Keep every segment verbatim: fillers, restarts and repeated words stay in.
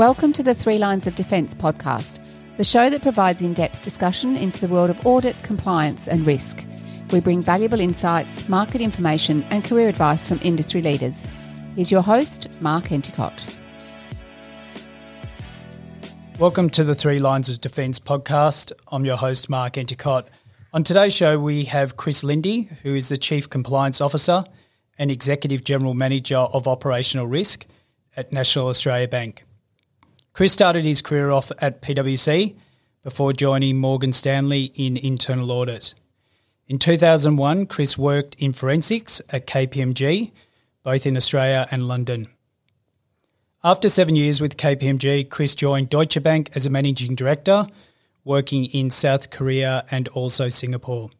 Welcome to the Three Lines of Defence podcast, the show that provides in-depth discussion into the world of audit, compliance and risk. We bring valuable insights, market information and career advice from industry leaders. Here's your host, Mark Enticott. Welcome to the Three Lines of Defence podcast. I'm your host, Mark Enticott. On today's show, we have Chris Linde, who is the Chief Compliance Officer and Executive General Manager of Operational Risk at National Australia Bank. Chris started his career off at PwC before joining Morgan Stanley in internal audit. In two thousand one, Chris worked in forensics at K P M G, both in Australia and London. After seven years with K P M G, Chris joined Deutsche Bank as a managing director, working in South Korea and also Singapore.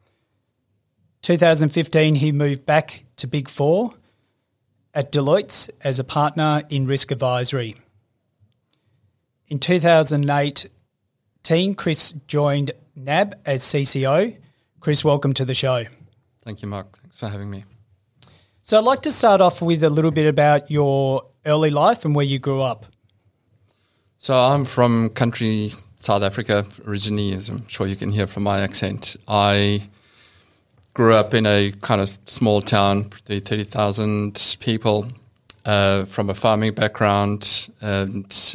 two thousand fifteen, he moved back to Big Four at Deloitte as a partner in risk advisory. In two thousand eighteen, Chris joined N A B as C C O. Chris, welcome to the show. Thank you, Mark. Thanks for having me. So I'd like to start off with a little bit about your early life and where you grew up. So I'm from country South Africa originally, as I'm sure you can hear from my accent. I grew up in a kind of small town, thirty thousand people, uh, from a farming background, and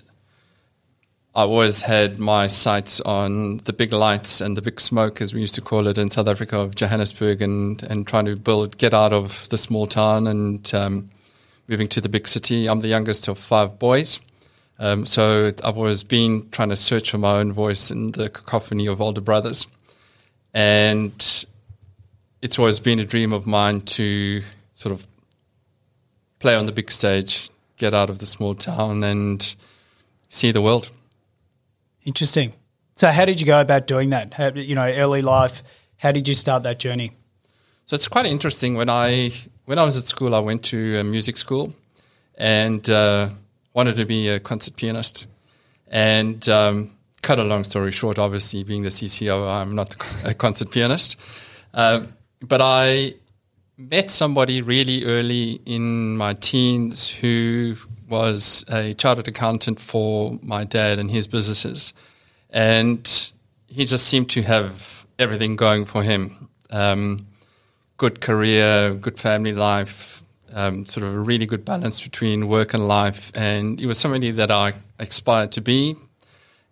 I always had my sights on the big lights and the big smoke, as we used to call it in South Africa, of Johannesburg, and, and trying to build, get out of the small town and um, moving to the big city. I'm the youngest of five boys, um, so I've always been trying to search for my own voice in the cacophony of older brothers. And it's always been a dream of mine to sort of play on the big stage, get out of the small town and see the world. Interesting. So how did you go about doing that? How, you know, early life, how did you start that journey? So it's quite interesting. When I when I was at school, I went to a music school and uh, wanted to be a concert pianist. And um, cut a long story short, obviously, being the C C O, I'm not a concert pianist. Um, but I met somebody really early in my teens who was a chartered accountant for my dad and his businesses, and he just seemed to have everything going for him. Um, good career, good family life, um, sort of a really good balance between work and life, and he was somebody that I aspired to be,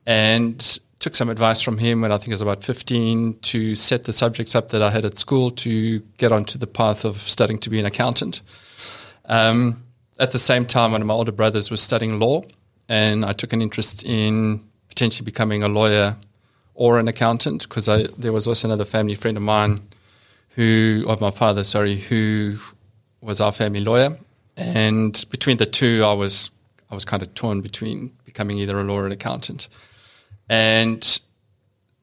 and took some advice from him when I think I was about fifteen to set the subjects up that I had at school to get onto the path of studying to be an accountant. Um, At the same time, one of my older brothers was studying law, and I took an interest in potentially becoming a lawyer or an accountant, because there was also another family friend of mine, who of my father, sorry, who was our family lawyer. And between the two, I was I was kind of torn between becoming either a lawyer or an accountant. And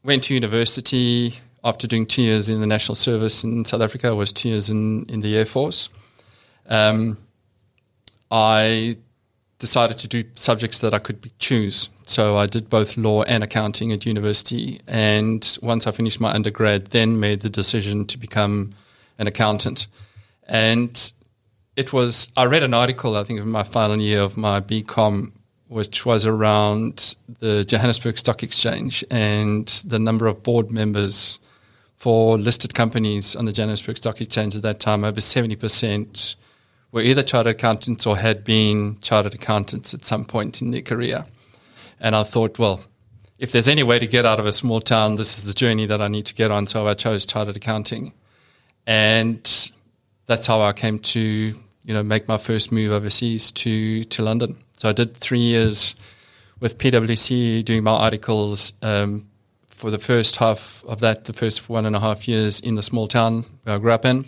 went to university after doing two years in the National Service in South Africa. I was two years in, in the Air Force. Um I decided to do subjects that I could choose. So I did both law and accounting at university. And once I finished my undergrad, then made the decision to become an accountant. And it was, I read an article, I think, in my final year of my B Com, which was around the Johannesburg Stock Exchange and the number of board members for listed companies on the Johannesburg Stock Exchange at that time. Over seventy percent were either chartered accountants or had been chartered accountants at some point in their career. And I thought, well, if there's any way to get out of a small town, this is the journey that I need to get on. So I chose chartered accounting. And that's how I came to, you know, make my first move overseas to, to London. So I did three years with PwC doing my articles um, for the first half of that, the first one and a half years in the small town where I grew up in.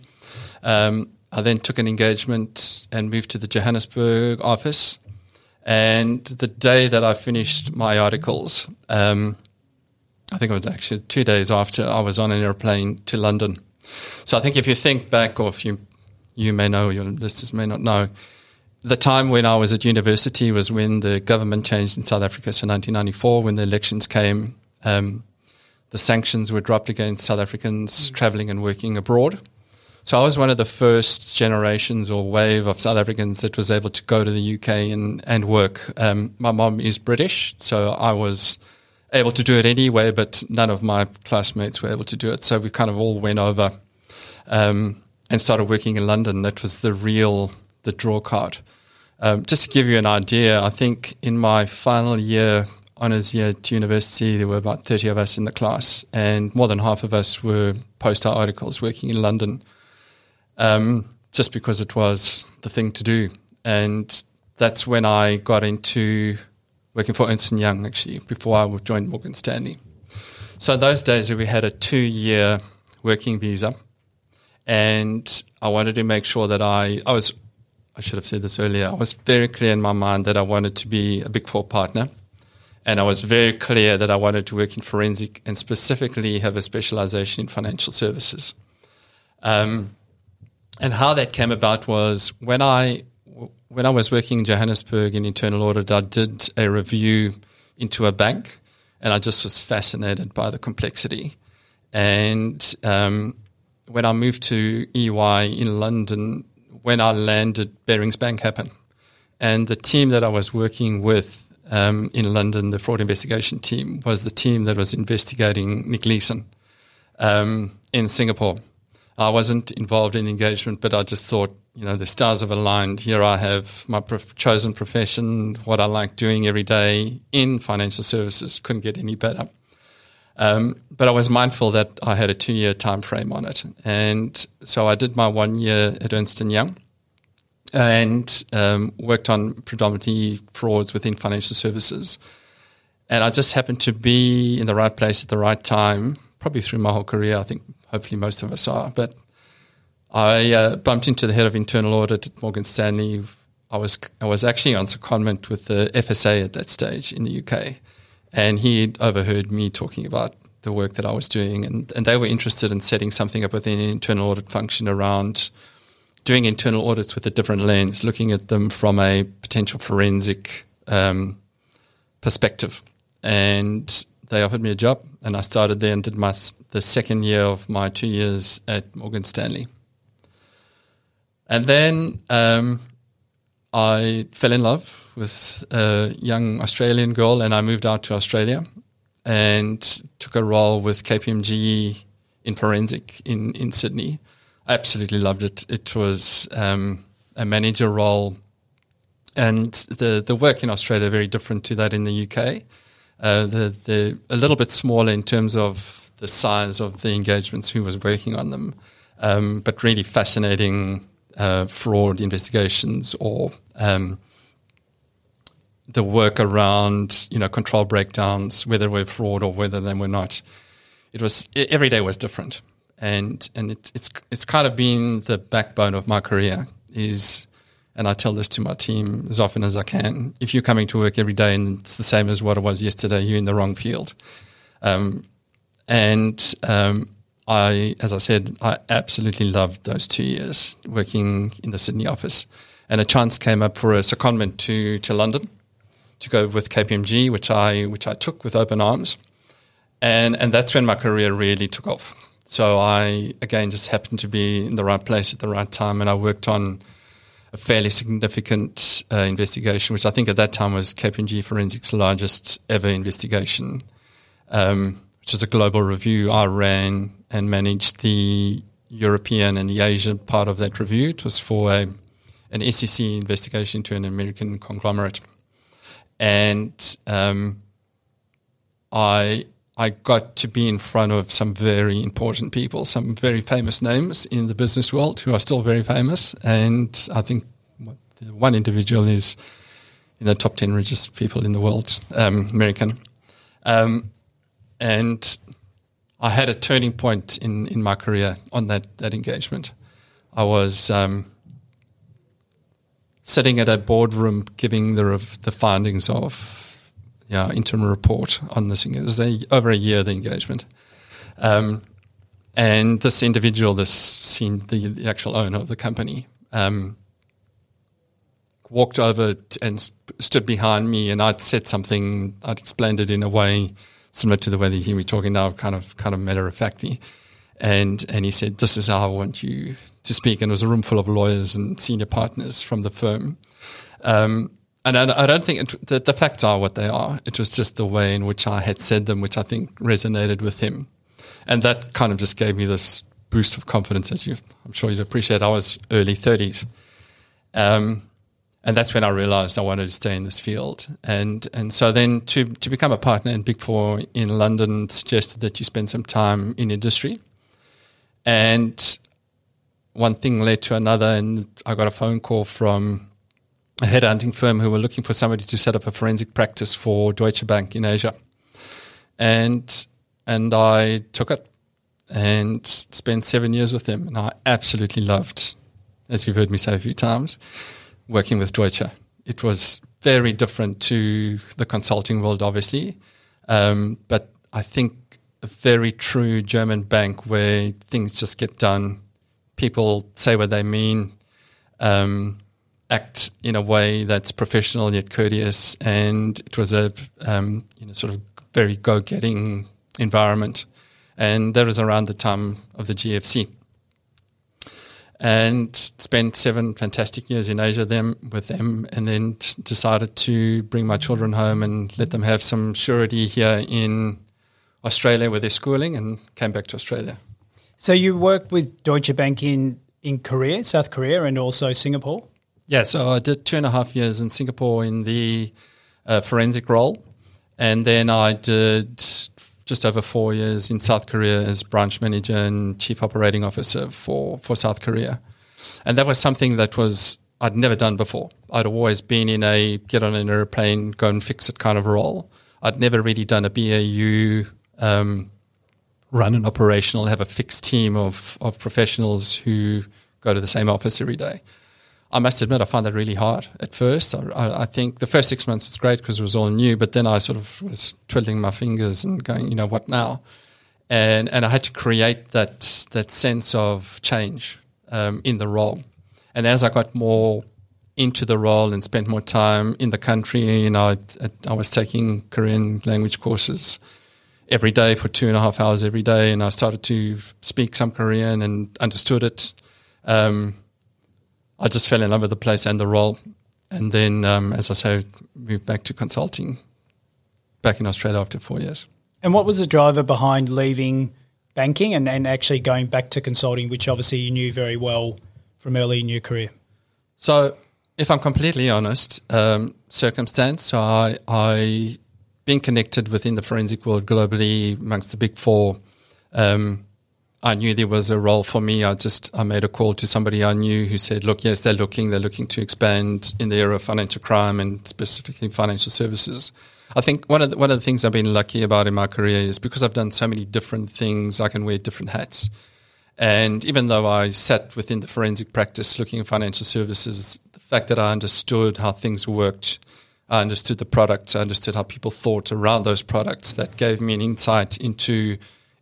Um, I then took an engagement and moved to the Johannesburg office. And the day that I finished my articles, um, I think it was actually two days after, I was on an airplane to London. So I think if you think back, or if you you may know, your listeners may not know, the time when I was at university was when the government changed in South Africa. So nineteen ninety-four, when the elections came, um, the sanctions were dropped against South Africans mm-hmm. travelling and working abroad. So I was one of the first generations or wave of South Africans that was able to go to the U K and, and work. Um, my mom is British, so I was able to do it anyway, but none of my classmates were able to do it. So we kind of all went over um, and started working in London. That was the real, the draw card. Um, just to give you an idea, I think in my final year, honours year at university, there were about thirty of us in the class, and more than half of us were post-doc articles working in London. Um, just because it was the thing to do. And that's when I got into working for Ernst and Young, actually, before I joined Morgan Stanley. So those days we had a two-year working visa, and I wanted to make sure that I, I was, I should have said this earlier, I was very clear in my mind that I wanted to be a Big Four partner, and I was very clear that I wanted to work in forensic and specifically have a specialization in financial services. Um And how that came about was when I when I was working in Johannesburg in internal audit, I did a review into a bank, and I just was fascinated by the complexity. And um, when I moved to E Y in London, when I landed, Barings Bank happened. And the team that I was working with um, in London, the fraud investigation team, was the team that was investigating Nick Leeson um, in Singapore. I wasn't involved in engagement, but I just thought, you know, the stars have aligned. Here I have my prof- chosen profession, what I like doing every day in financial services. Couldn't get any better. Um, but I was mindful that I had a two-year time frame on it. And so I did my one year at Ernst and Young and um, worked on predominantly frauds within financial services. And I just happened to be in the right place at the right time, probably through my whole career, I think. Hopefully most of us are, but I uh, bumped into the head of internal audit at Morgan Stanley. I was I was actually on secondment with the F S A at that stage in the U K, and he overheard me talking about the work that I was doing, and, and they were interested in setting something up within an internal audit function around doing internal audits with a different lens, looking at them from a potential forensic um, perspective. And they offered me a job, and I started there and did my the second year of my two years at Morgan Stanley. And then um, I fell in love with a young Australian girl, and I moved out to Australia and took a role with K P M G in forensic in, in Sydney. I absolutely loved it. It was um, a manager role, and the, the work in Australia very different to that in the U K. Uh, the, the a little bit smaller in terms of the size of the engagements, who was working on them, um, but really fascinating uh, fraud investigations or um, the work around, you know, control breakdowns, whether they were fraud or whether they were not. It was every day was different, and and it, it's it's kind of been the backbone of my career is. And I tell this to my team as often as I can. If you're coming to work every day and it's the same as what it was yesterday, you're in the wrong field. Um, and um, I, as I said, I absolutely loved those two years working in the Sydney office. And a chance came up for a secondment to, to London to go with K P M G, which I which I took with open arms. And and that's when my career really took off. So I, again, just happened to be in the right place at the right time, and I worked on a fairly significant uh, investigation, which I think at that time was K P M G Forensic's largest ever investigation, um, which is a global review. I ran and managed the European and the Asian part of that review. It was for a, an S E C investigation into an American conglomerate. And um, I I got to be in front of some very important people, some very famous names in the business world who are still very famous. And I think one individual is in the top ten richest people in the world, um, American. Um, and I had a turning point in, in my career on that, that engagement. I was um, sitting at a boardroom giving the, the findings of Yeah, interim report on this. It was a, over a year, the engagement. Um, and this individual, this seen, the, the actual owner of the company, um, walked over t- and sp- stood behind me, and I'd said something, I'd explained it in a way similar to the way that you hear me talking now, kind of kind of matter-of-factly. And and he said, "This is how I want you to speak, and it was a room full of lawyers and senior partners from the firm. Um, and I, I don't think it, the, the facts are what they are. It was just the way in which I had said them, which I think resonated with him. And that kind of just gave me this boost of confidence, as you, I'm sure you'd appreciate. I was early thirties. Um, and that's when I realized I wanted to stay in this field. And and so then to, to become a partner in Big Four in London suggested that you spend some time in industry. And one thing led to another, and I got a phone call from a headhunting firm who were looking for somebody to set up a forensic practice for Deutsche Bank in Asia. And and I took it and spent seven years with them. And I absolutely loved, as you've heard me say a few times, working with Deutsche. It was very different to the consulting world, obviously, um, but I think a very true German bank where things just get done. People say what they mean, um, act in a way that's professional yet courteous, and it was a um, you know sort of very go-getting environment. And that was around the time of the G F C. And spent seven fantastic years in Asia them, with them, and then t- decided to bring my children home and let them have some surety here in Australia with their schooling, and came back to Australia. So you worked with Deutsche Bank in, in Korea, South Korea, and also Singapore? Yeah, so I did two and a half years in Singapore in the uh, forensic role, and then I did just over four years in South Korea as branch manager and chief operating officer for, for South Korea. And that was something that was I'd never done before. I'd always been in a get on an airplane, go and fix it kind of role. I'd never really done a B A U, um, run an operational, have a fixed team of, of professionals who go to the same office every day. I must admit, I found that really hard at first. I, I think the first six months was great because it was all new, but then I sort of was twiddling my fingers and going, you know, what now? And and I had to create that that sense of change um, in the role. And as I got more into the role and spent more time in the country, you know, I, I was taking Korean language courses every day for two and a half hours every day, and I started to speak some Korean and understood it. Um I just fell in love with the place and the role, and then, um, as I say, moved back to consulting, back in Australia after four years. And what was the driver behind leaving banking and, and actually going back to consulting, which obviously you knew very well from early in your career? So, if I'm completely honest, um, circumstance. So, I, I being connected within the forensic world globally amongst the Big Four, um, I knew there was a role for me. I just I made a call to somebody I knew who said, look, yes, they're looking. They're looking to expand in the area of financial crime and specifically financial services. I think one of the, one of the things I've been lucky about in my career is because I've done so many different things, I can wear different hats. And even though I sat within the forensic practice looking at financial services, the fact that I understood how things worked, I understood the products, I understood how people thought around those products, that gave me an insight into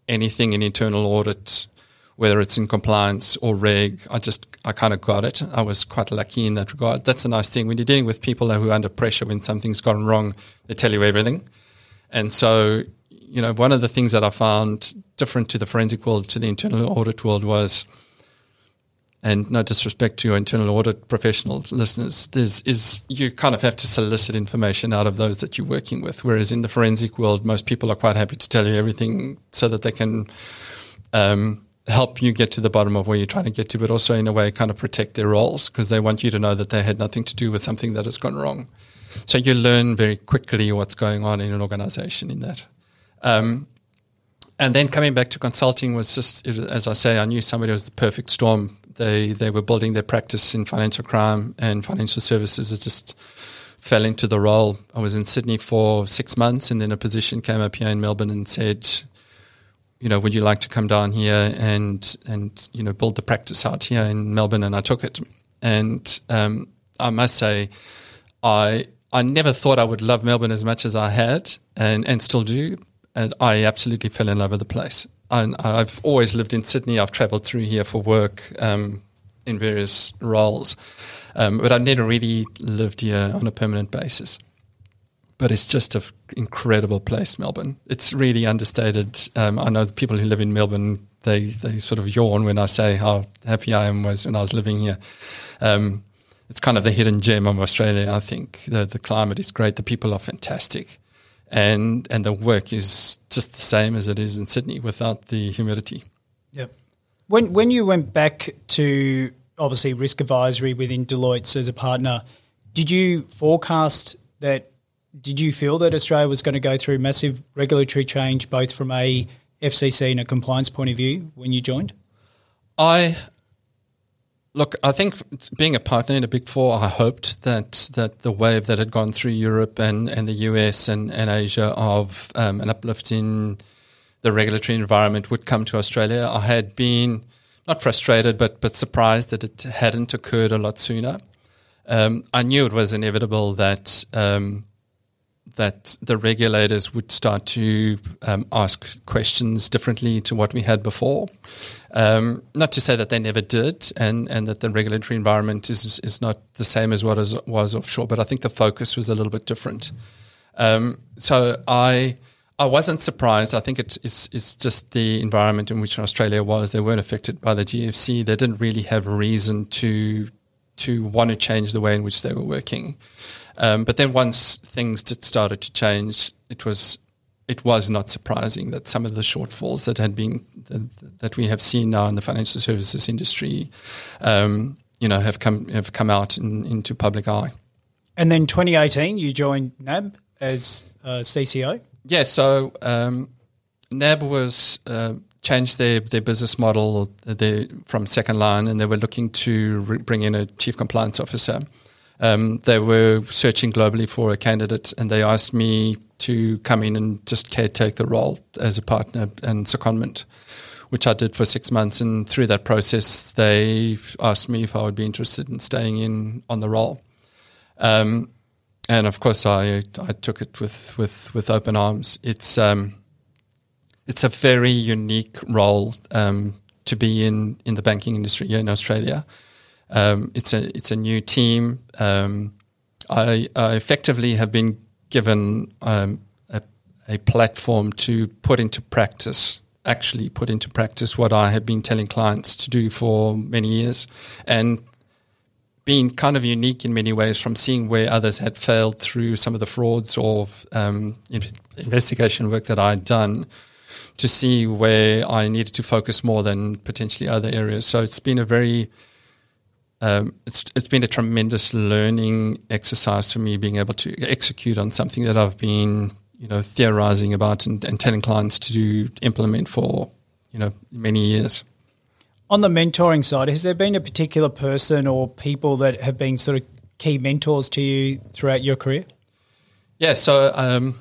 anything in internal audit, whether it's in compliance or reg. I just, I kind of got it. I was quite lucky in that regard. That's a nice thing. When you're dealing with people who are under pressure, when something's gone wrong, they tell you everything. And so, you know, one of the things that I found different to the forensic world, to the internal audit world was, and no disrespect to your internal audit professionals, listeners, there's, is you kind of have to solicit information out of those that you're working with, whereas in the forensic world, most people are quite happy to tell you everything so that they can um, help you get to the bottom of where you're trying to get to, but also in a way kind of protect their roles because they want you to know that they had nothing to do with something that has gone wrong. So you learn very quickly what's going on in an organization in that. Um And then coming back to consulting was just, as I say, I knew somebody was the perfect storm. They they were building their practice in financial crime and financial services. It just fell into the role. I was in Sydney for six months and then a position came up here in Melbourne and said, you know, would you like to come down here and, and you know, build the practice out here in Melbourne? And I took it. And um, I must say, I I never thought I would love Melbourne as much as I had and, and still do. And I absolutely fell in love with the place. And I've always lived in Sydney. I've travelled through here for work um, in various roles. Um, but I've never really lived here on a permanent basis. But it's just an incredible place, Melbourne. It's really understated. Um, I know the people who live in Melbourne they they sort of yawn when I say how happy I am was when I was living here. Um, it's kind of the hidden gem of Australia, I think. The, the climate is great, the people are fantastic, and and the work is just the same as it is in Sydney without the humidity. Yep. When when you went back to obviously risk advisory within Deloitte as a partner, did you forecast that? Did you feel that Australia was going to go through massive regulatory change, both from a F C C and a compliance point of view when you joined? I look, I think being a partner in a Big Four, I hoped that that the wave that had gone through Europe and, and the U S and, and Asia of um, an uplift in the regulatory environment would come to Australia. I had been not frustrated but, but surprised that it hadn't occurred a lot sooner. Um, I knew it was inevitable that um, that the regulators would start to um, ask questions differently to what we had before. Um, not to say that they never did and, and that the regulatory environment is is not the same as what is, was offshore, but I think the focus was a little bit different. Um, so I I wasn't surprised. I think it is, it's just the environment in which Australia was. They weren't affected by the G F C. They didn't really have reason to to want to change the way in which they were working. Um, but then once things did started to change, it was it was not surprising that some of the shortfalls that had been that we have seen now in the financial services industry, um, you know, have come have come out in, into public eye. And then twenty eighteen, you joined N A B as uh, C C O. Yeah, so um, N A B was uh, changed their their business model their, from second line, and they were looking to re- bring in a chief compliance officer. Um, they were searching globally for a candidate, and they asked me to come in and just caretake the role as a partner and secondment, which I did for six months. And through that process, they asked me if I would be interested in staying in on the role. Um, and of course, I I took it with with, with open arms. It's um, it's a very unique role um, to be in in the banking industry here in Australia. Um, it's a it's a new team. Um, I, I effectively have been given um, a, a platform to put into practice, actually put into practice what I have been telling clients to do for many years, and being kind of unique in many ways from seeing where others had failed through some of the frauds or um, investigation work that I had done, to see where I needed to focus more than potentially other areas. So it's been a very Um, it's it's been a tremendous learning exercise for me, being able to execute on something that I've been, you know, theorizing about and, and telling clients to do, implement for, you know, many years. On the mentoring side, has there been a particular person or people that have been sort of key mentors to you throughout your career? Yeah, so um,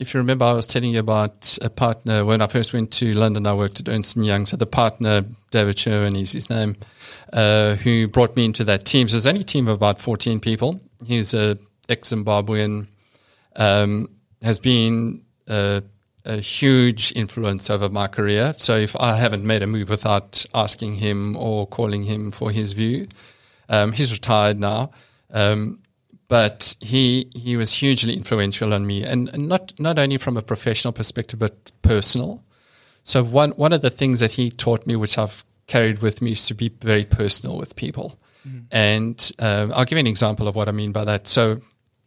if you remember, I was telling you about a partner. When I first went to London, I worked at Ernst and Young. So the partner, David Sherman is his name, Uh, who brought me into that team. So there's only a team of about fourteen people. He's a ex-Zimbabwean, um, has been a, a huge influence over my career. So if I haven't made a move without asking him or calling him for his view, um, he's retired now. Um, but he he was hugely influential on me, and, and not, not only from a professional perspective but personal. So one one of the things that he taught me, which I've carried with me, is to be very personal with people. Mm. And um, I'll give you an example of what I mean by that. So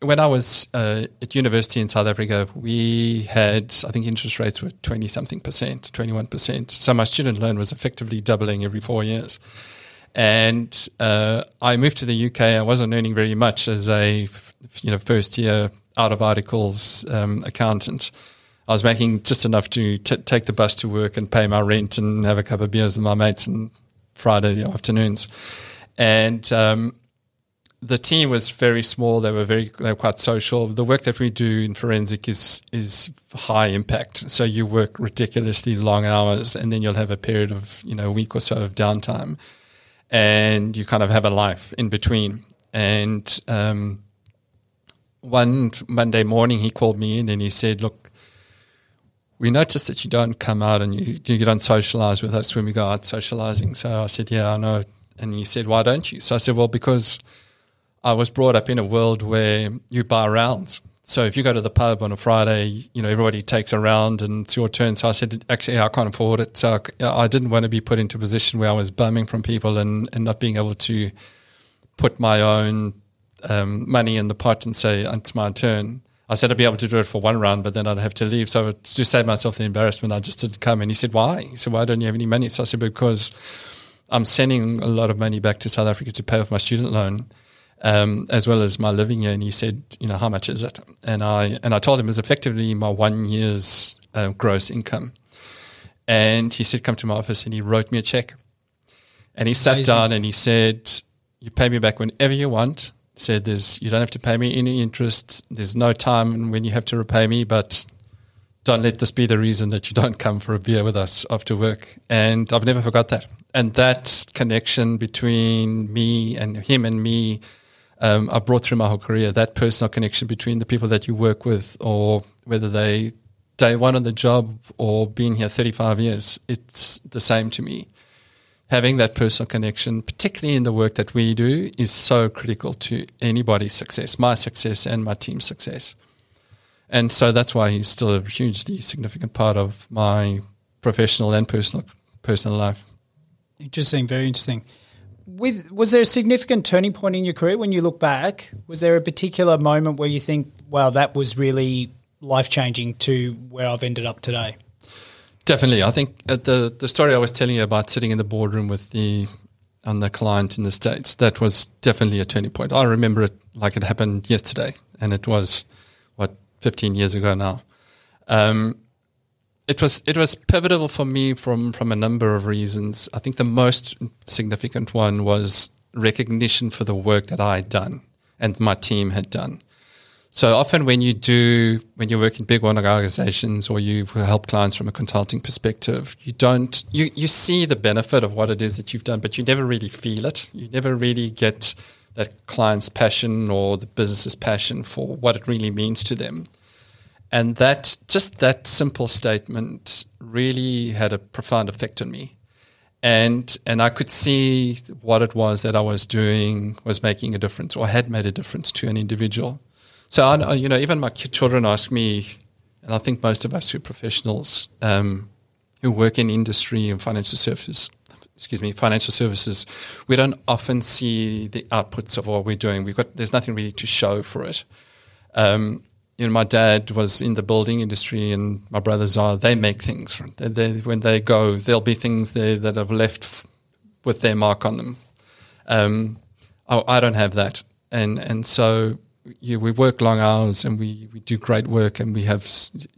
when I was uh, at university in South Africa, we had, I think interest rates were twenty-something percent, twenty-one percent. So my student loan was effectively doubling every four years. And uh, I moved to the U K. I wasn't earning very much as a you know first-year out-of-articles um, accountant. I was making just enough to t- take the bus to work and pay my rent and have a cup of beers with my mates on Friday afternoons. And um, the team was very small. They were very they were quite social. The work that we do in forensic is is high impact. So you work ridiculously long hours, and then you'll have a period of you know a week or so of downtime, and you kind of have a life in between. And um, one Monday morning, he called me in and he said, "Look, we noticed that you don't come out and you, you don't socialise with us when we go out socialising." So I said, "Yeah, I know." And he said, "Why don't you?" So I said, "Well, because I was brought up in a world where you buy rounds. So if you go to the pub on a Friday, you know, everybody takes a round and it's your turn. So I said, actually, I can't afford it. So I didn't want to be put into a position where I was bumming from people and, and not being able to put my own um, money in the pot and say, it's my turn. I said I'd be able to do it for one round, but then I'd have to leave. So to save myself the embarrassment, I just didn't come. And he said, why? He said, why don't you have any money? So I said, because I'm sending a lot of money back to South Africa to pay off my student loan. Um, as well as my living here. And he said, you know, how much is it? And I and I told him it was effectively my one year's uh, gross income. And he said, come to my office, and he wrote me a check. And he sat Amazing. down and he said, you pay me back whenever you want. He said, "There's you don't have to pay me any interest. There's no time when you have to repay me, but don't let this be the reason that you don't come for a beer with us after work." And I've never forgot that. And that connection between me and him and me, Um, I brought through my whole career, that personal connection between the people that you work with, or whether they day one on the job or being here thirty-five years, it's the same to me. Having that personal connection, particularly in the work that we do, is so critical to anybody's success, my success and my team's success. And so that's why he's still a hugely significant part of my professional and personal personal life. Interesting, very interesting. With, was there a significant turning point in your career when you look back? Was there a particular moment where you think, wow, that was really life-changing to where I've ended up today? Definitely. I think at the the story I was telling you about sitting in the boardroom with the on the client in the States, that was definitely a turning point. I remember it like it happened yesterday, and it was, what, fifteen years ago now. Um It was it was pivotal for me from, from a number of reasons. I think the most significant one was recognition for the work that I had done and my team had done. So often when you do when you work in big organizations or you help clients from a consulting perspective, you don't you, you see the benefit of what it is that you've done, but you never really feel it. You never really get that client's passion or the business's passion for what it really means to them. And that just that simple statement really had a profound effect on me. And and I could see what it was that I was doing was making a difference or had made a difference to an individual. So, I, you know, even my children ask me, and I think most of us who are professionals um, who work in industry and financial services, excuse me, financial services, we don't often see the outputs of what we're doing. We've got there's nothing really to show for it. Um You know, my dad was in the building industry, and my brothers are. They make things. They, they, when they go, there'll be things there that have left f- with their mark on them. Um, I, I don't have that, and and so yeah, we work long hours, and we, we do great work, and we have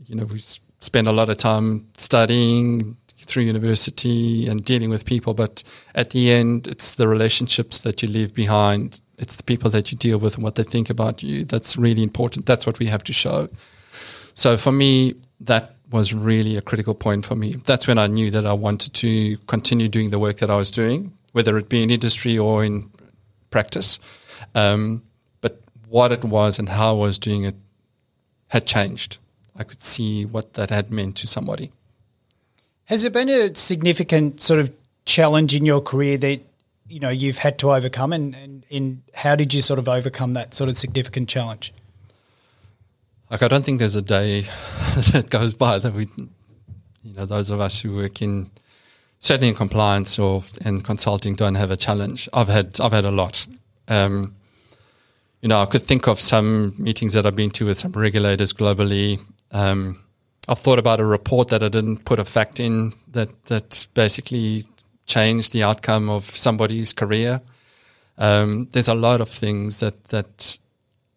you know we spend a lot of time studying through university and dealing with people. But at the end, it's the relationships that you leave behind. It's the people that you deal with and what they think about you. That's really important. That's what we have to show. So for me, that was really a critical point for me. That's when I knew that I wanted to continue doing the work that I was doing, whether it be in industry or in practice. Um, but what it was and how I was doing it had changed. I could see what that had meant to somebody. Has there been a significant sort of challenge in your career that you know, you've had to overcome, and, and, and how did you sort of overcome that sort of significant challenge? Like, I don't think there's a day that goes by that we, you know, those of us who work in, certainly in compliance or in consulting, don't have a challenge. I've had, I've had a lot. Um, you know, I could think of some meetings that I've been to with some regulators globally. Um, I've thought about a report that I didn't put a fact in that, that basically change the outcome of somebody's career. Um, there's a lot of things that that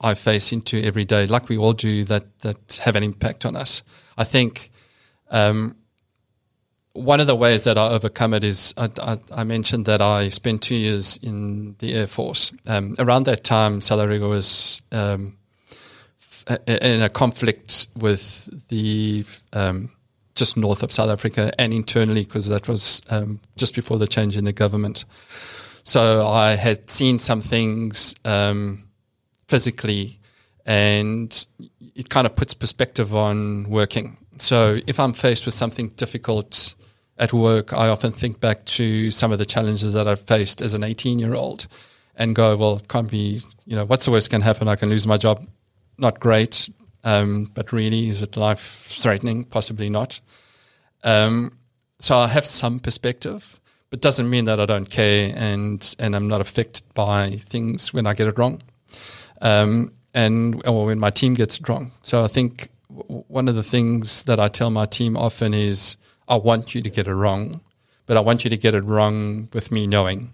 I face into every day, like we all do, that that have an impact on us. I think um, one of the ways that I overcome it is I, I, I mentioned that I spent two years in the Air Force. Um, around that time, Salarigo was um, f- in a conflict with the um, – just north of South Africa and internally, because that was um, just before the change in the government. So I had seen some things um, physically, and it kind of puts perspective on working. So if I'm faced with something difficult at work, I often think back to some of the challenges that I've faced as an eighteen-year-old and go, well, it can't be, you know, what's the worst can happen? I can lose my job. Not great. Um, but really, is it life-threatening? Possibly not. Um, so I have some perspective, but doesn't mean that I don't care and and I'm not affected by things when I get it wrong, um, and or when my team gets it wrong. So I think w- one of the things that I tell my team often is, I want you to get it wrong, but I want you to get it wrong with me knowing,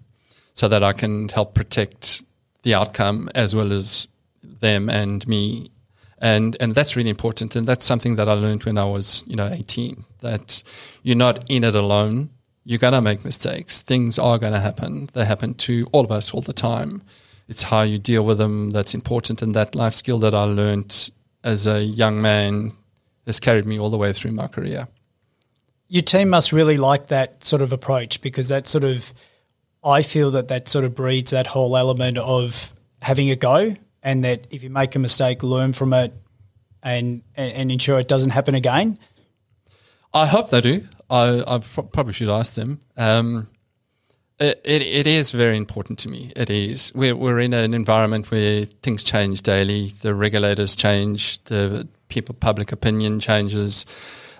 so that I can help protect the outcome as well as them and me. And and that's really important, and that's something that I learned when I was, you know, eighteen, that you're not in it alone. You're going to make mistakes. Things are going to happen. They happen to all of us all the time. It's how you deal with them that's important, and that life skill that I learned as a young man has carried me all the way through my career. Your team must really like that sort of approach, because that sort of – I feel that that sort of breeds that whole element of having a go, and that if you make a mistake, learn from it and and ensure it doesn't happen again? I hope they do. I, I probably should ask them. Um, it, it, it is very important to me. It is. We're, we're in an environment where things change daily. The regulators change. The people, public opinion changes.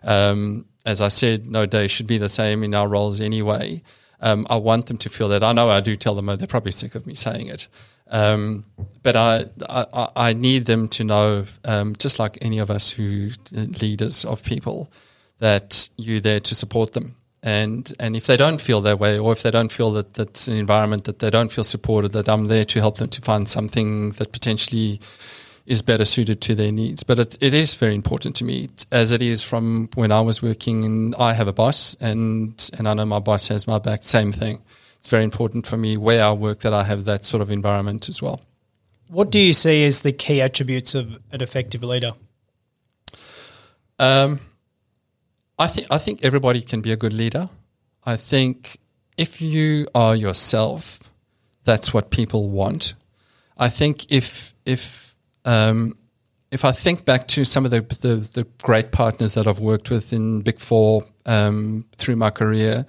Um, as I said, no day should be the same in our roles anyway. Um, I want them to feel that. I know I do tell them, oh, they're probably sick of me saying it. Um, but I, I I need them to know, um, just like any of us who uh, leaders of people, that you're there to support them. And and if they don't feel that way, or if they don't feel that that's an environment that they don't feel supported, that I'm there to help them to find something that potentially is better suited to their needs. But it, it is very important to me, as it is from when I was working. And I have a boss, and, and I know my boss has my back, same thing. It's very important for me where I work that I have that sort of environment as well. What do you see as the key attributes of an effective leader? Um, I think I think everybody can be a good leader. I think if you are yourself, that's what people want. I think if if um, if I think back to some of the, the the great partners that I've worked with in Big Four um, through my career.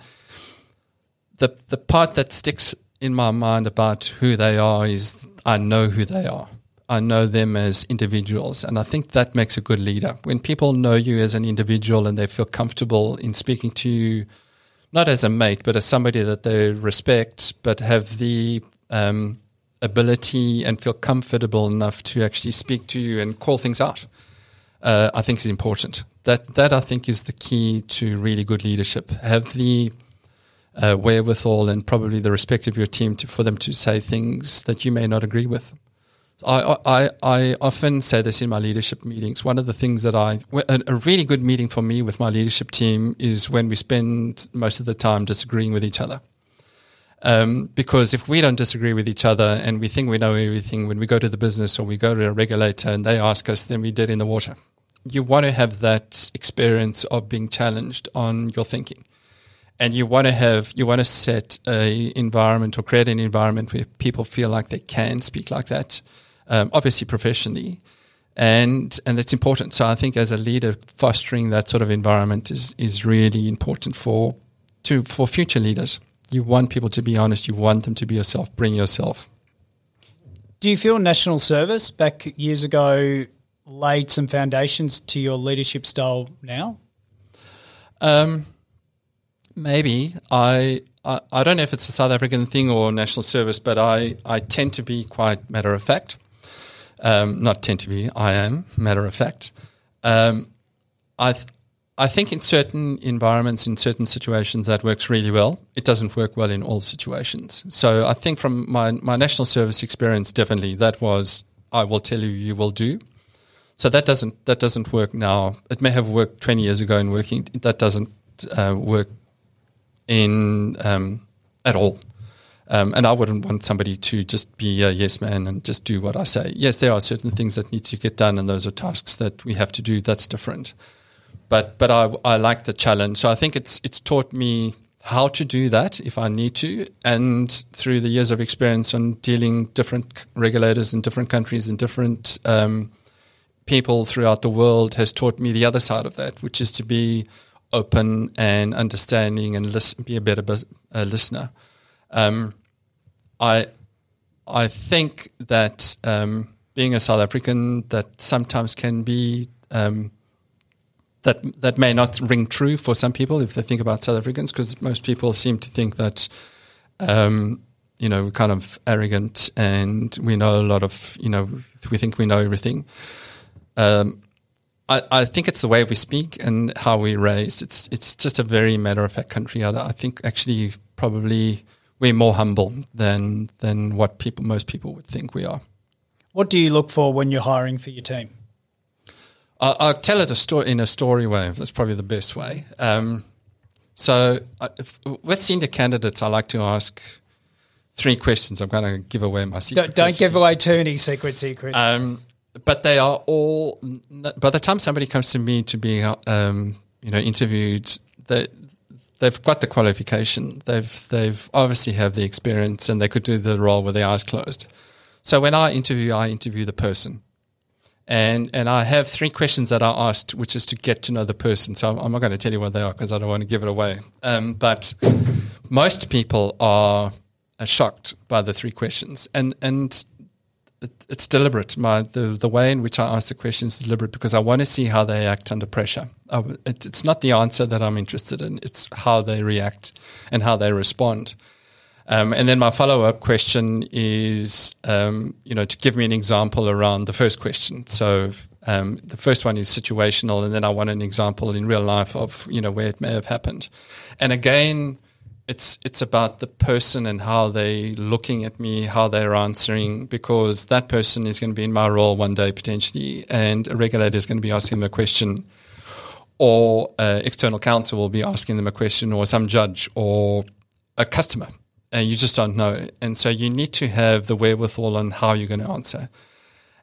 The the part that sticks in my mind about who they are is I know who they are. I know them as individuals, and I think that makes a good leader. When people know you as an individual and they feel comfortable in speaking to you, not as a mate, but as somebody that they respect, but have the um, ability and feel comfortable enough to actually speak to you and call things out, uh, I think is important. That, that I think is the key to really good leadership. Have the... Uh, wherewithal and probably the respect of your team to, for them to say things that you may not agree with. I, I I often say this in my leadership meetings. One of the things that I a really good meeting for me with my leadership team is when we spend most of the time disagreeing with each other. Um, because if we don't disagree with each other and we think we know everything, when we go to the business or we go to a regulator and they ask us, then we're dead in the water. You want to have that experience of being challenged on your thinking. And you want to have, you want to set a environment or create an environment where people feel like they can speak like that, um, obviously professionally, and and that's important. So I think as a leader, fostering that sort of environment is is really important for to for future leaders. You want people to be honest. You want them to be yourself. Bring yourself. Do you feel national service back years ago laid some foundations to your leadership style now? Um. Maybe. I, I I don't know if it's a South African thing or national service, but I, I tend to be quite matter of fact. Um, not tend to be, I am matter of fact. Um, I th- I think in certain environments, in certain situations, that works really well. It doesn't work well in all situations. So I think from my, my national service experience, definitely that was, I will tell you, you will do. So that doesn't that doesn't work now. It may have worked twenty years ago in working. That doesn't uh, work in um, at all. Um, and I wouldn't want somebody to just be a yes man and just do what I say. Yes, there are certain things that need to get done, and those are tasks that we have to do. That's different. But but I, I like the challenge. So I think it's it's taught me how to do that if I need to. And through the years of experience on dealing different regulators in different countries and different um, people throughout the world has taught me the other side of that, which is to be open and understanding and listen, be a better bus, uh, listener. Um, I I think that um, being a South African, that sometimes can be um, that that may not ring true for some people if they think about South Africans, because most people seem to think that um, you know, we're kind of arrogant and we know a lot of, you know, we think we know everything. Um, I, I think it's the way we speak and how we're raised. It's it's just a very matter of fact country. I, I think actually probably we're more humble than than what people most people would think we are. What do you look for when you're hiring for your team? I, I'll tell it a story in a story way. That's probably the best way. Um, so I, if, with senior candidates, I like to ask three questions. I'm going to give away my secret. Don't, don't give away too many secret secrets. Um, But they are all. By the time somebody comes to me to be, um, you know, interviewed, they they've got the qualification. They've they've obviously have the experience, and they could do the role with their eyes closed. So when I interview, I interview the person, and and I have three questions that I asked, which is to get to know the person. So I'm not going to tell you what they are because I don't want to give it away. Um, but most people are shocked by the three questions, and and. It's deliberate. My the, the way in which I ask the questions is deliberate because I want to see how they act under pressure. I, it, it's not the answer that I'm interested in. It's how they react and how they respond. Um, and then my follow-up question is, um, you know, to give me an example around the first question. So um, the first one is situational, and then I want an example in real life of, you know, where it may have happened. And again, It's it's about the person and how they're looking at me, how they're answering, because that person is going to be in my role one day potentially, and a regulator is going to be asking them a question, or uh, external counsel will be asking them a question, or some judge, or a customer, and you just don't know. And so you need to have the wherewithal on how you're going to answer.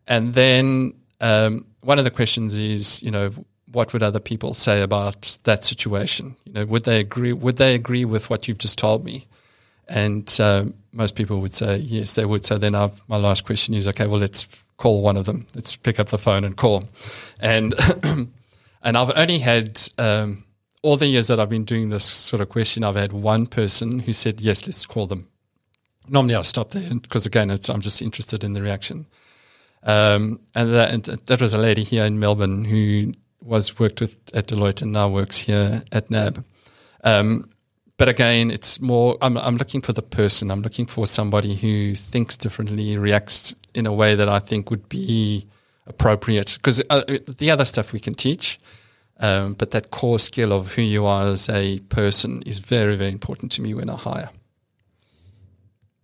And then um, one of the questions is, you know, what would other people say about that situation? You know, would they agree? Would they agree with what you've just told me? And um, most people would say yes, they would. So then I've, my last question is, okay, well, let's call one of them. Let's pick up the phone and call. And and I've only had um, all the years that I've been doing this sort of question, I've had one person who said yes, let's call them. Normally I stop there because again, it's, I'm just interested in the reaction. Um, and, that, and that was a lady here in Melbourne who. Was worked with at Deloitte and now works here at N A B. Um, but again, it's more, I'm, I'm looking for the person. I'm looking for somebody who thinks differently, reacts in a way that I think would be appropriate. Because uh, the other stuff we can teach, um, but that core skill of who you are as a person is very, very important to me when I hire.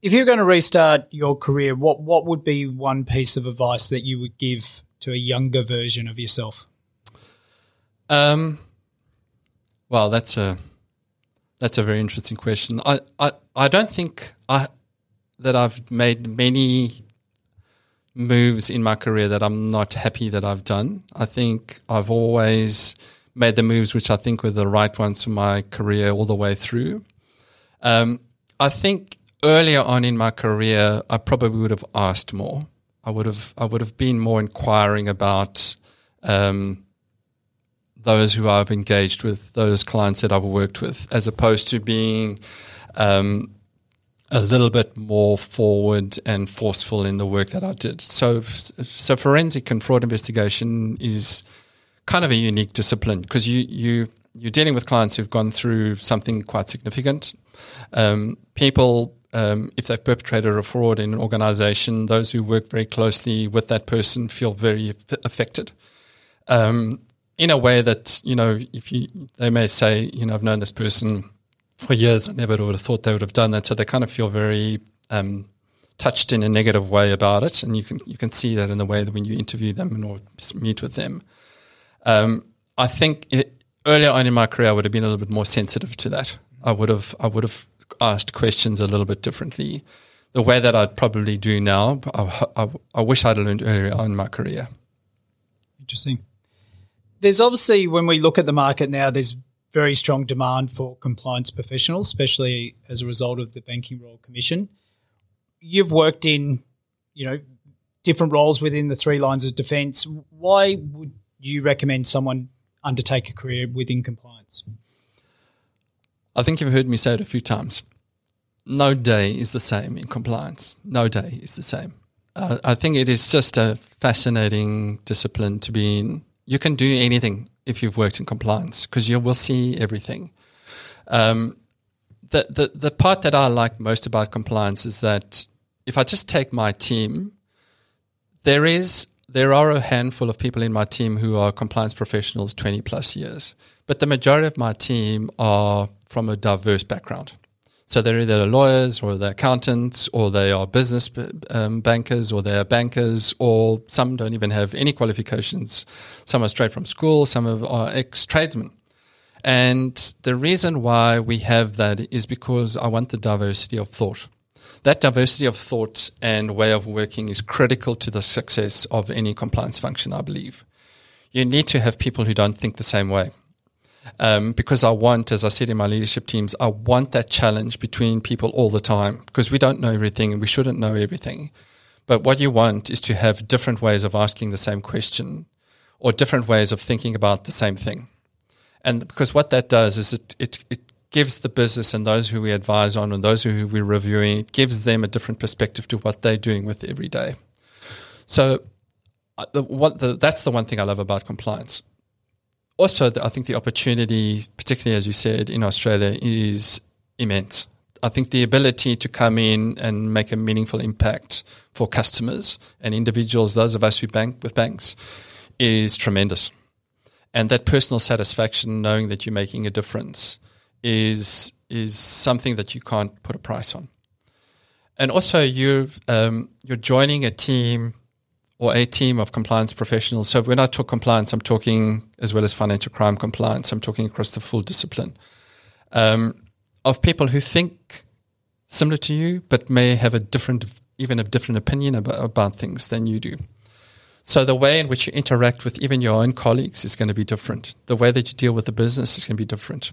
If you're going to restart your career, what, what would be one piece of advice that you would give to a younger version of yourself? Um, well, that's a that's a very interesting question. I, I, I don't think I that I've made many moves in my career that I'm not happy that I've done. I think I've always made the moves which I think were the right ones for my career all the way through. Um, I think earlier on in my career, I probably would have asked more. I would have I would have been more inquiring about. Um, those who I've engaged with, those clients that I've worked with, as opposed to being um, a little bit more forward and forceful in the work that I did. So so forensic and fraud investigation is kind of a unique discipline because you, you, you're dealing with clients who've gone through something quite significant. Um, people, um, if they've perpetrated a fraud in an organisation, those who work very closely with that person feel very affected. Um In a way that, you know, if you, they may say, you know, I've known this person for years, I never would have thought they would have done that. So they kind of feel very um, touched in a negative way about it. And you can you can see that in the way that when you interview them or meet with them. Um, I think it, earlier on in my career, I would have been a little bit more sensitive to that. I would have I would have asked questions a little bit differently. The way that I'd probably do now, I, I, I wish I'd learned earlier on in my career. Interesting. There's obviously, when we look at the market now, there's very strong demand for compliance professionals, especially as a result of the Banking Royal Commission. You've worked in, you know, different roles within the three lines of defence. Why would you recommend someone undertake a career within compliance? I think you've heard me say it a few times. No day is the same in compliance. No day is the same. uh, I think it is just a fascinating discipline to be in. You can do anything if you've worked in compliance because you will see everything. Um, the, the, the part that I like most about compliance is that if I just take my team, there is there are a handful of people in my team who are compliance professionals twenty plus years, but the majority of my team are from a diverse background. So they're either lawyers or they're accountants or they are business um, bankers or they're bankers, or some don't even have any qualifications. Some are straight from school, some are ex-tradesmen. And the reason why we have that is because I want the diversity of thought. That diversity of thought and way of working is critical to the success of any compliance function, I believe. You need to have people who don't think the same way. Um, because I want, as I said in my leadership teams, I want that challenge between people all the time, because we don't know everything and we shouldn't know everything. But what you want is to have different ways of asking the same question or different ways of thinking about the same thing. And because what that does is it, it, it gives the business and those who we advise on and those who we're reviewing, it gives them a different perspective to what they're doing with every day. So uh, the, what the, that's the one thing I love about compliance. Also, I think the opportunity, particularly as you said, in Australia is immense. I think the ability to come in and make a meaningful impact for customers and individuals, those of us who bank with banks, is tremendous. And that personal satisfaction, knowing that you're making a difference, is is something that you can't put a price on. And also, you've, um, you're joining a team or a team of compliance professionals. So when I talk compliance, I'm talking as well as financial crime compliance. I'm talking across the full discipline um, of people who think similar to you, but may have a different, even a different opinion about, about things than you do. So the way in which you interact with even your own colleagues is going to be different. The way that you deal with the business is going to be different.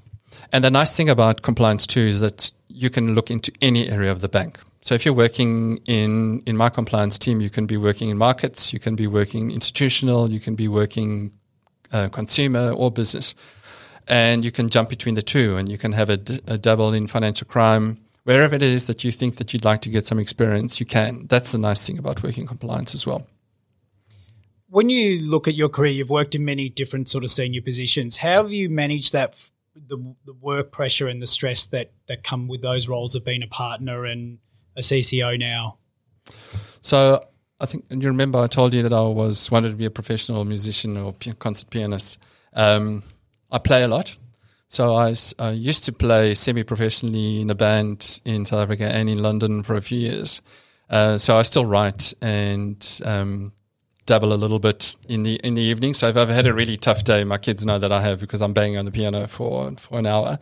And the nice thing about compliance too is that you can look into any area of the bank. So if you're working in, in my compliance team, you can be working in markets, you can be working institutional, you can be working uh, consumer or business. And you can jump between the two and you can have a, d- a double in financial crime. Wherever it is that you think that you'd like to get some experience, you can. That's the nice thing about working compliance as well. When you look at your career, you've worked in many different sort of senior positions. How have you managed that f- the, the work pressure and the stress that, that come with those roles of being a partner and a C C O now? So I think, and you remember I told you that I was wanted to be a professional musician or concert pianist. Um, I play a lot. So I, I used to play semi-professionally in a band in South Africa and in London for a few years. Uh, so I still write and um, dabble a little bit in the in the evening. So if I've had a really tough day, my kids know that I have because I'm banging on the piano for, for an hour.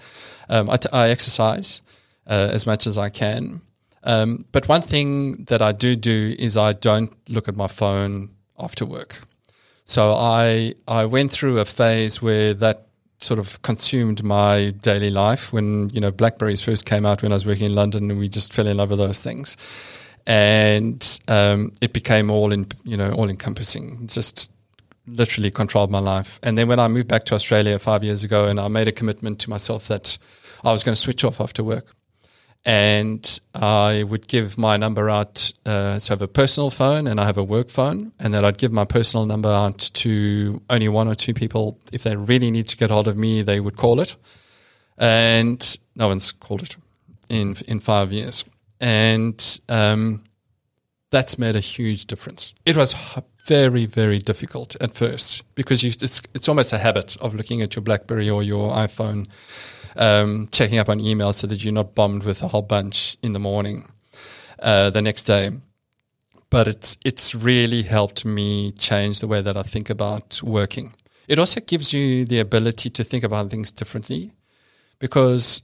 Um, I, t- I exercise uh, as much as I can. Um, but one thing that I do do is I don't look at my phone after work. So I I went through a phase where that sort of consumed my daily life when, you know, BlackBerries first came out when I was working in London, and we just fell in love with those things. And um, it became all in, you know, all encompassing, just literally controlled my life. And then when I moved back to Australia five years ago, and I made a commitment to myself that I was going to switch off after work. And I would give my number out, uh, so I have a personal phone and I have a work phone, and then I'd give my personal number out to only one or two people. If they really need to get hold of me, they would call it. And no one's called it in in five years. And um, that's made a huge difference. It was very, very difficult at first because you, it's, it's almost a habit of looking at your BlackBerry or your iPhone, Um, checking up on email so that you're not bombed with a whole bunch in the morning uh, the next day. But it's it's really helped me change the way that I think about working. It also gives you the ability to think about things differently, because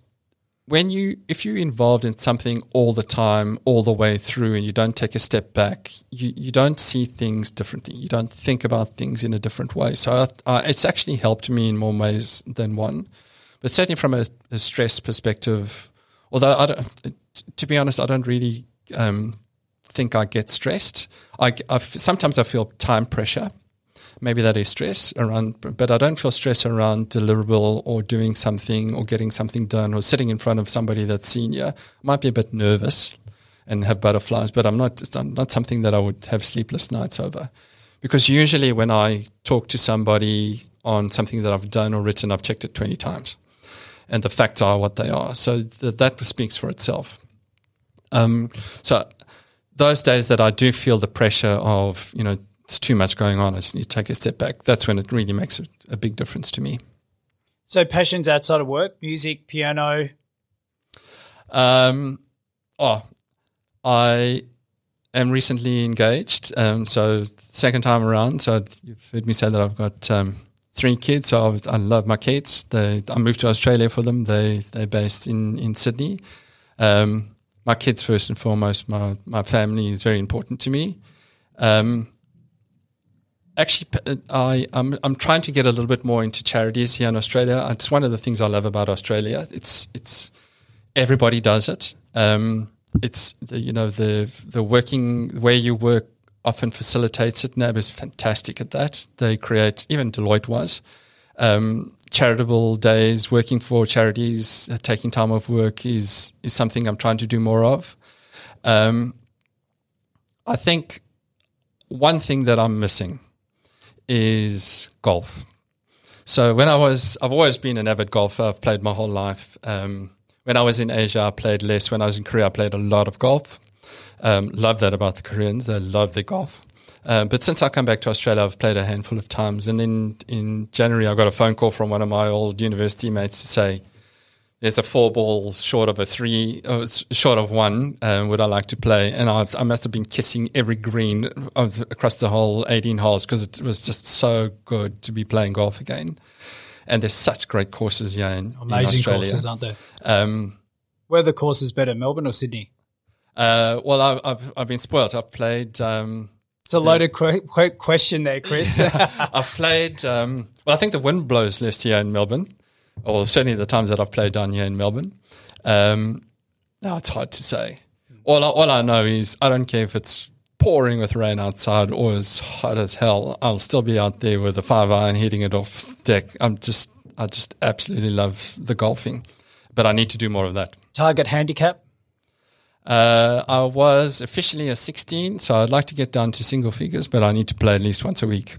when you if you're involved in something all the time, all the way through, and you don't take a step back, you, you don't see things differently. You don't think about things in a different way. So I, I, it's actually helped me in more ways than one. But certainly from a, a stress perspective, although I don't, to be honest, I don't really um, think I get stressed. I, I sometimes I feel time pressure. Maybe that is stress around, but I don't feel stress around deliverable or doing something or getting something done or sitting in front of somebody that's senior. I might be a bit nervous and have butterflies, but I'm not, it's not something that I would have sleepless nights over. Because usually when I talk to somebody on something that I've done or written, I've checked it twenty times. And the facts are what they are. So th- that speaks for itself. Um, so those days that I do feel the pressure of, you know, it's too much going on, I just need to take a step back. That's when it really makes a, a big difference to me. So passions outside of work, music, piano? Um, oh, I am recently engaged, um, so second time around. So you've heard me say that I've got um, three kids, so I, was, I love my kids. They, I moved to Australia for them. They, they're based in, in Sydney. Um, my kids first and foremost, my, my family is very important to me. Um Actually, I, I'm, I'm trying to get a little bit more into charities here in Australia. It's one of the things I love about Australia. It's it's everybody does it. Um, it's the, you know the the working where you work often facilitates it. NAB is fantastic at that. They create, even Deloitte was um, charitable days. Working for charities, uh, taking time off work is is something I'm trying to do more of. Um, I think one thing that I'm missing is golf. So when I was, I've always been an avid golfer. I've played my whole life. Um, when I was in Asia, I played less. When I was in Korea, I played a lot of golf. Um, love that about the Koreans. They love their golf. Um, but since I come back to Australia, I've played a handful of times. And then in January, I got a phone call from one of my old university mates to say, there's a four ball short of a three, uh, short of one, um, would I like to play? And I've, I must have been kissing every green of, across the whole eighteen holes because it was just so good to be playing golf again. And there's such great courses here in, Amazing in Australia. Courses, aren't there? Um, Where are the courses better, Melbourne or Sydney? Uh, well, I've, I've, I've been spoiled. I've played... Um, It's a loaded qu- qu- question there, Chris. I've played... Um, well, I think the wind blows less here in Melbourne. Or certainly the times that I've played down here in Melbourne. Um, no, it's hard to say. All I, all I know is I don't care if it's pouring with rain outside or as hot as hell. I'll still be out there with a five iron hitting it off deck. I'm just, I just absolutely love the golfing, but I need to do more of that. Target handicap? Uh, I was officially a sixteen, so I'd like to get down to single figures, but I need to play at least once a week.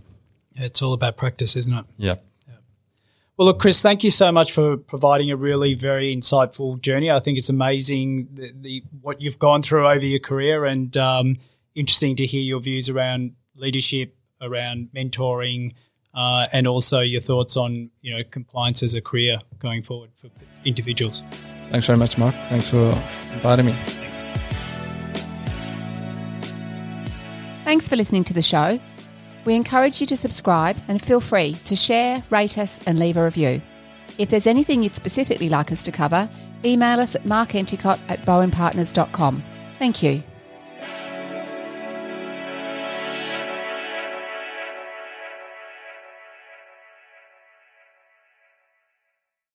Yeah, it's all about practice, isn't it? Yeah. Well, look, Chris, thank you so much for providing a really very insightful journey. I think it's amazing the, the, what you've gone through over your career, and um, interesting to hear your views around leadership, around mentoring, uh, and also your thoughts on, you know, compliance as a career going forward for individuals. Thanks very much, Mark. Thanks for inviting me. Thanks. Thanks for listening to the show. We encourage you to subscribe and feel free to share, rate us and leave a review. If there's anything you'd specifically like us to cover, email us at markenticott at bowenpartners dot com. Thank you.